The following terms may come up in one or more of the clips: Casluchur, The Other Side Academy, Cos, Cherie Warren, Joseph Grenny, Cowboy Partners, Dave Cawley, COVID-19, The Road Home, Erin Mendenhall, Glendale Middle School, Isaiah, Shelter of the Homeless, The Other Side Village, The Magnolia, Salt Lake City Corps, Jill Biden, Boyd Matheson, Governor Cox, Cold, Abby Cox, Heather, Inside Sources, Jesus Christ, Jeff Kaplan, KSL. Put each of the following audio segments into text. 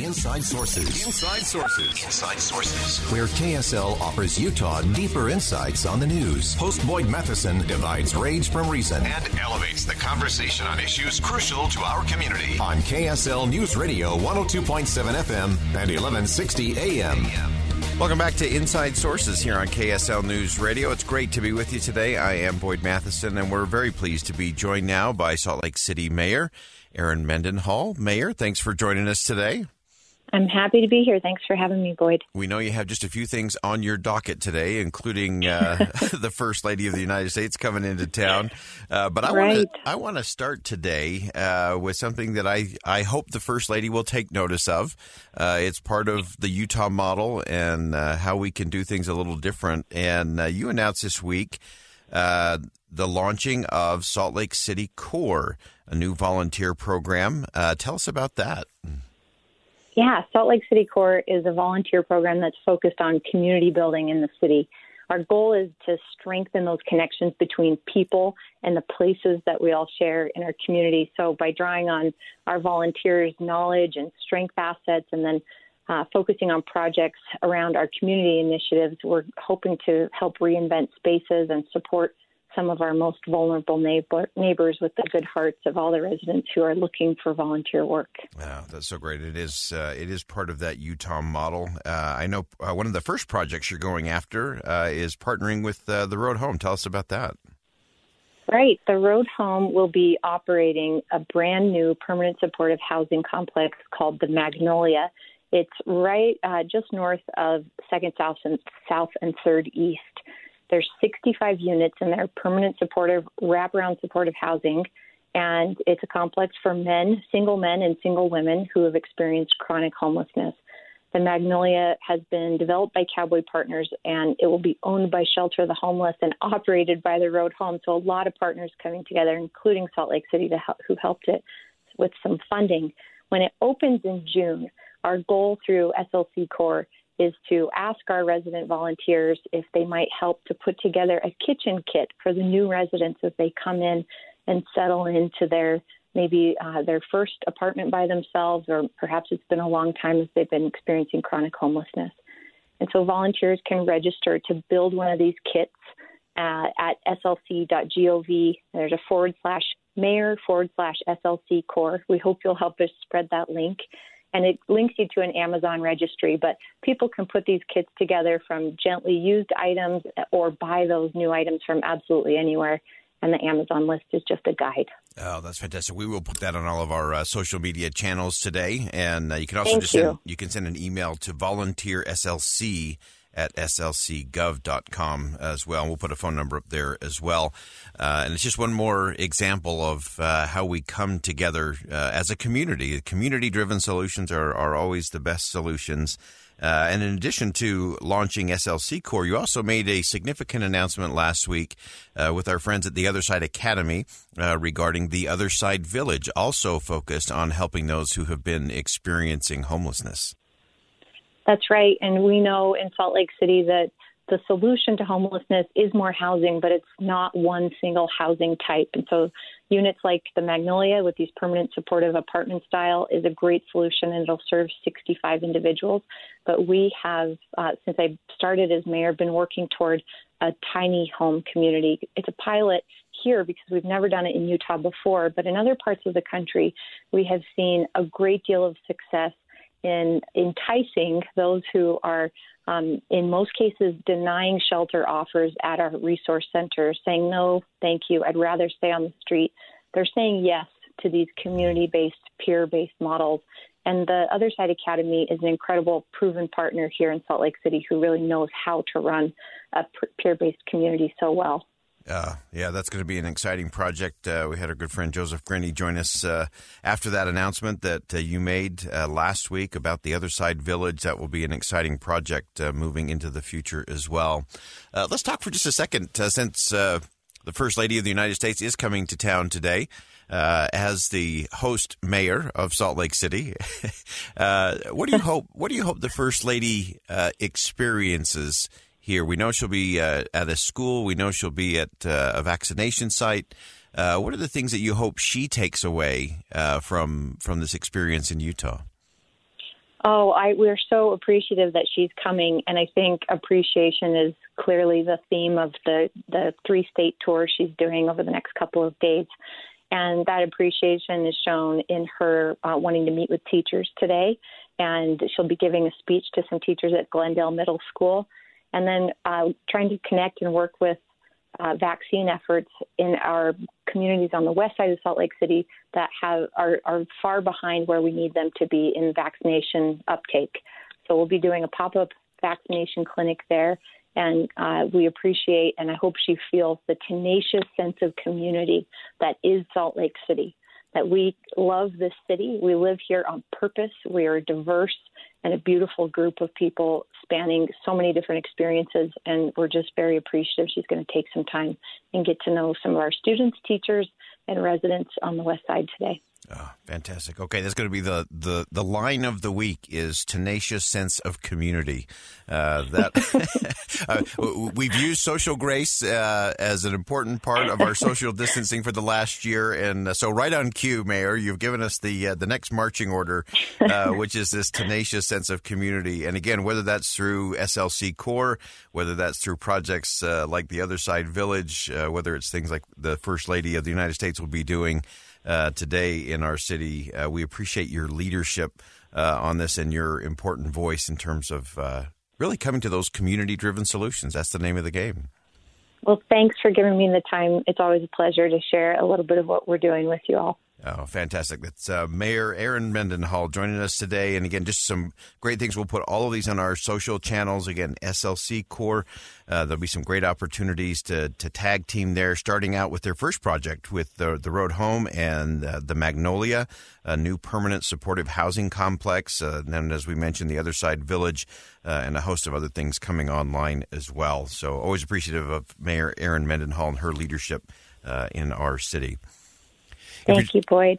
Inside Sources. Inside Sources. Inside Sources. Where KSL offers Utah deeper insights on the news. Host Boyd Matheson divides rage from reason and elevates the conversation on issues crucial to our community. On KSL News Radio 102.7 FM and 1160 AM. Welcome back to Inside Sources here on KSL News Radio. It's great to be with you today. I am Boyd Matheson, and we're very pleased to be joined now by Salt Lake City Mayor Erin Mendenhall. Mayor, thanks for joining us today. I'm happy to be here. Thanks for having me, Boyd. We know you have just a few things on your docket today, including the First Lady of the United States coming into town. But I want to start today with something that I hope the First Lady will take notice of. It's part of the Utah model and how we can do things a little different. And you announced this week the launching of Salt Lake City Corps, a new volunteer program. Tell us about that. Yeah, Salt Lake City Corps is a volunteer program that's focused on community building in the city. Our goal is to strengthen those connections between people and the places that we all share in our community. So by drawing on our volunteers' knowledge and strength assets and then focusing on projects around our community initiatives, we're hoping to help reinvent spaces and support some of our most vulnerable neighbors with the good hearts of all the residents who are looking for volunteer work. Wow, that's so great. It is part of that Utah model. I know one of the first projects you're going after is partnering with The Road Home. Tell us about that. Right. The Road Home will be operating a brand new permanent supportive housing complex called The Magnolia. It's right just north of 2nd South and 3rd East. There's 65 units in there, permanent supportive, wraparound supportive housing, and it's a complex for single men and single women who have experienced chronic homelessness. The Magnolia has been developed by Cowboy Partners, and it will be owned by Shelter of the Homeless and operated by The Road Home, so a lot of partners coming together, including Salt Lake City who helped it with some funding. When it opens in June, our goal through SLC Corps is to ask our resident volunteers if they might help to put together a kitchen kit for the new residents as they come in and settle into their their first apartment by themselves, or perhaps it's been a long time if they've been experiencing chronic homelessness. And so volunteers can register to build one of these kits at slc.gov. There's a /mayor/SLC Corps. We hope you'll help us spread that link. And it links you to an Amazon registry, but people can put these kits together from gently used items or buy those new items from absolutely anywhere. And the Amazon list is just a guide. Oh, that's fantastic. We will put that on all of our social media channels today. And you can also send an email to volunteerslc@slcgov.com as well. We'll put a phone number up there as well. And it's just one more example of how we come together as a community. Community-driven solutions are always the best solutions. And in addition to launching SLC Corps, you also made a significant announcement last week with our friends at The Other Side Academy regarding The Other Side Village, also focused on helping those who have been experiencing homelessness. That's right. And we know in Salt Lake City that the solution to homelessness is more housing, but it's not one single housing type. And so units like the Magnolia with these permanent supportive apartment style is a great solution, and it'll serve 65 individuals. But we have, since I started as mayor, been working toward a tiny home community. It's a pilot here because we've never done it in Utah before, but in other parts of the country, we have seen a great deal of success in enticing those who are, in most cases, denying shelter offers at our resource centers, saying, no, thank you, I'd rather stay on the street. They're saying yes to these community-based, peer-based models. And the Other Side Academy is an incredible, proven partner here in Salt Lake City who really knows how to run a peer-based community so well. Yeah, that's going to be an exciting project. We had our good friend Joseph Grenny join us after that announcement that you made last week about the Other Side Village. That will be an exciting project moving into the future as well. Let's talk for just a second since the First Lady of the United States is coming to town today. As the host mayor of Salt Lake City, what do you hope the First Lady experiences here? We know she'll be at a school. We know she'll be at a vaccination site. What are the things that you hope she takes away from this experience in Utah? Oh, we're so appreciative that she's coming, and I think appreciation is clearly the theme of the three-state tour she's doing over the next couple of days. And that appreciation is shown in her wanting to meet with teachers today. And she'll be giving a speech to some teachers at Glendale Middle School. And then trying to connect and work with vaccine efforts in our communities on the west side of Salt Lake City that are far behind where we need them to be in vaccination uptake. So we'll be doing a pop-up vaccination clinic there. And we appreciate, and I hope she feels, the tenacious sense of community that is Salt Lake City, that we love this city. We live here on purpose. We are diverse and a beautiful group of people spanning so many different experiences, and we're just very appreciative. She's going to take some time and get to know some of our students, teachers, and residents on the west side today. Oh, fantastic. Okay, that's going to be the line of the week is tenacious sense of community. We've used social grace as an important part of our social distancing for the last year. And so right on cue, Mayor, you've given us the next marching order, which is this tenacious sense of community. And again, whether that's through SLC Corps, whether that's through projects like the Other Side Village, whether it's things like the First Lady of the United States will be doing today in our city. We appreciate your leadership on this and your important voice in terms of really coming to those community-driven solutions. That's the name of the game. Well, thanks for giving me the time. It's always a pleasure to share a little bit of what we're doing with you all. Oh, fantastic. That's Mayor Erin Mendenhall joining us today. And again, just some great things. We'll put all of these on our social channels. Again, SLC Corps. There'll be some great opportunities to tag team there, starting out with their first project with the Road Home and the Magnolia, a new permanent supportive housing complex. And then, as we mentioned, the Other Side Village and a host of other things coming online as well. So always appreciative of Mayor Erin Mendenhall and her leadership in our city. Thank you, Boyd.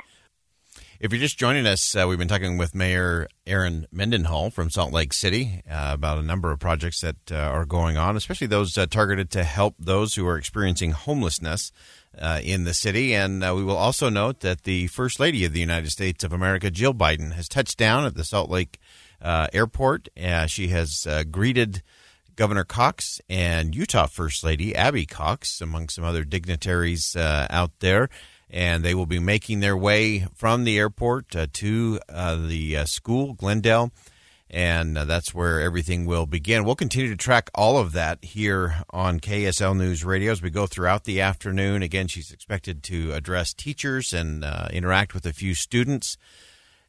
If you're just joining us, we've been talking with Mayor Erin Mendenhall from Salt Lake City about a number of projects that are going on, especially those targeted to help those who are experiencing homelessness in the city. And we will also note that the First Lady of the United States of America, Jill Biden, has touched down at the Salt Lake airport. She has greeted Governor Cox and Utah First Lady Abby Cox, among some other dignitaries out there. And they will be making their way from the airport to the school, Glendale, and that's where everything will begin. We'll continue to track all of that here on KSL News Radio as we go throughout the afternoon. Again, she's expected to address teachers and interact with a few students.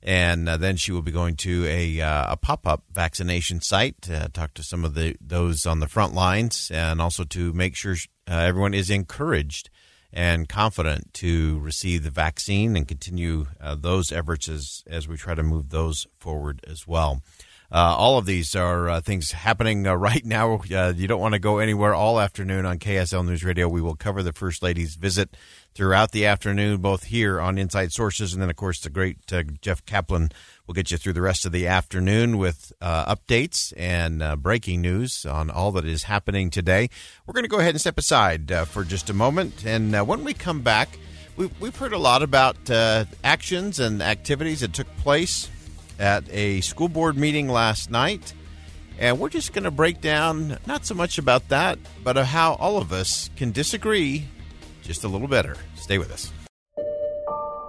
And then she will be going to a pop-up vaccination site, talk to some of those on the front lines, and also to make sure everyone is encouraged and confident to receive the vaccine and continue those efforts as we try to move those forward as well. All of these are things happening right now. You don't want to go anywhere all afternoon on KSL News Radio. We will cover the First Lady's visit throughout the afternoon, both here on Inside Sources and then, of course, the great Jeff Kaplan will get you through the rest of the afternoon with updates and breaking news on all that is happening today. We're going to go ahead and step aside for just a moment, and when we come back, we've heard a lot about actions and activities that took place at a school board meeting last night. And we're just going to break down not so much about that, but of how all of us can disagree just a little better. Stay with us.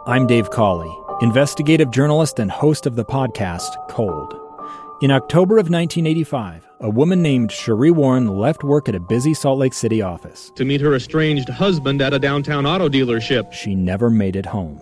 I'm Dave Cawley, investigative journalist and host of the podcast, Cold. In October of 1985, a woman named Cherie Warren left work at a busy Salt Lake City office to meet her estranged husband at a downtown auto dealership. She never made it home.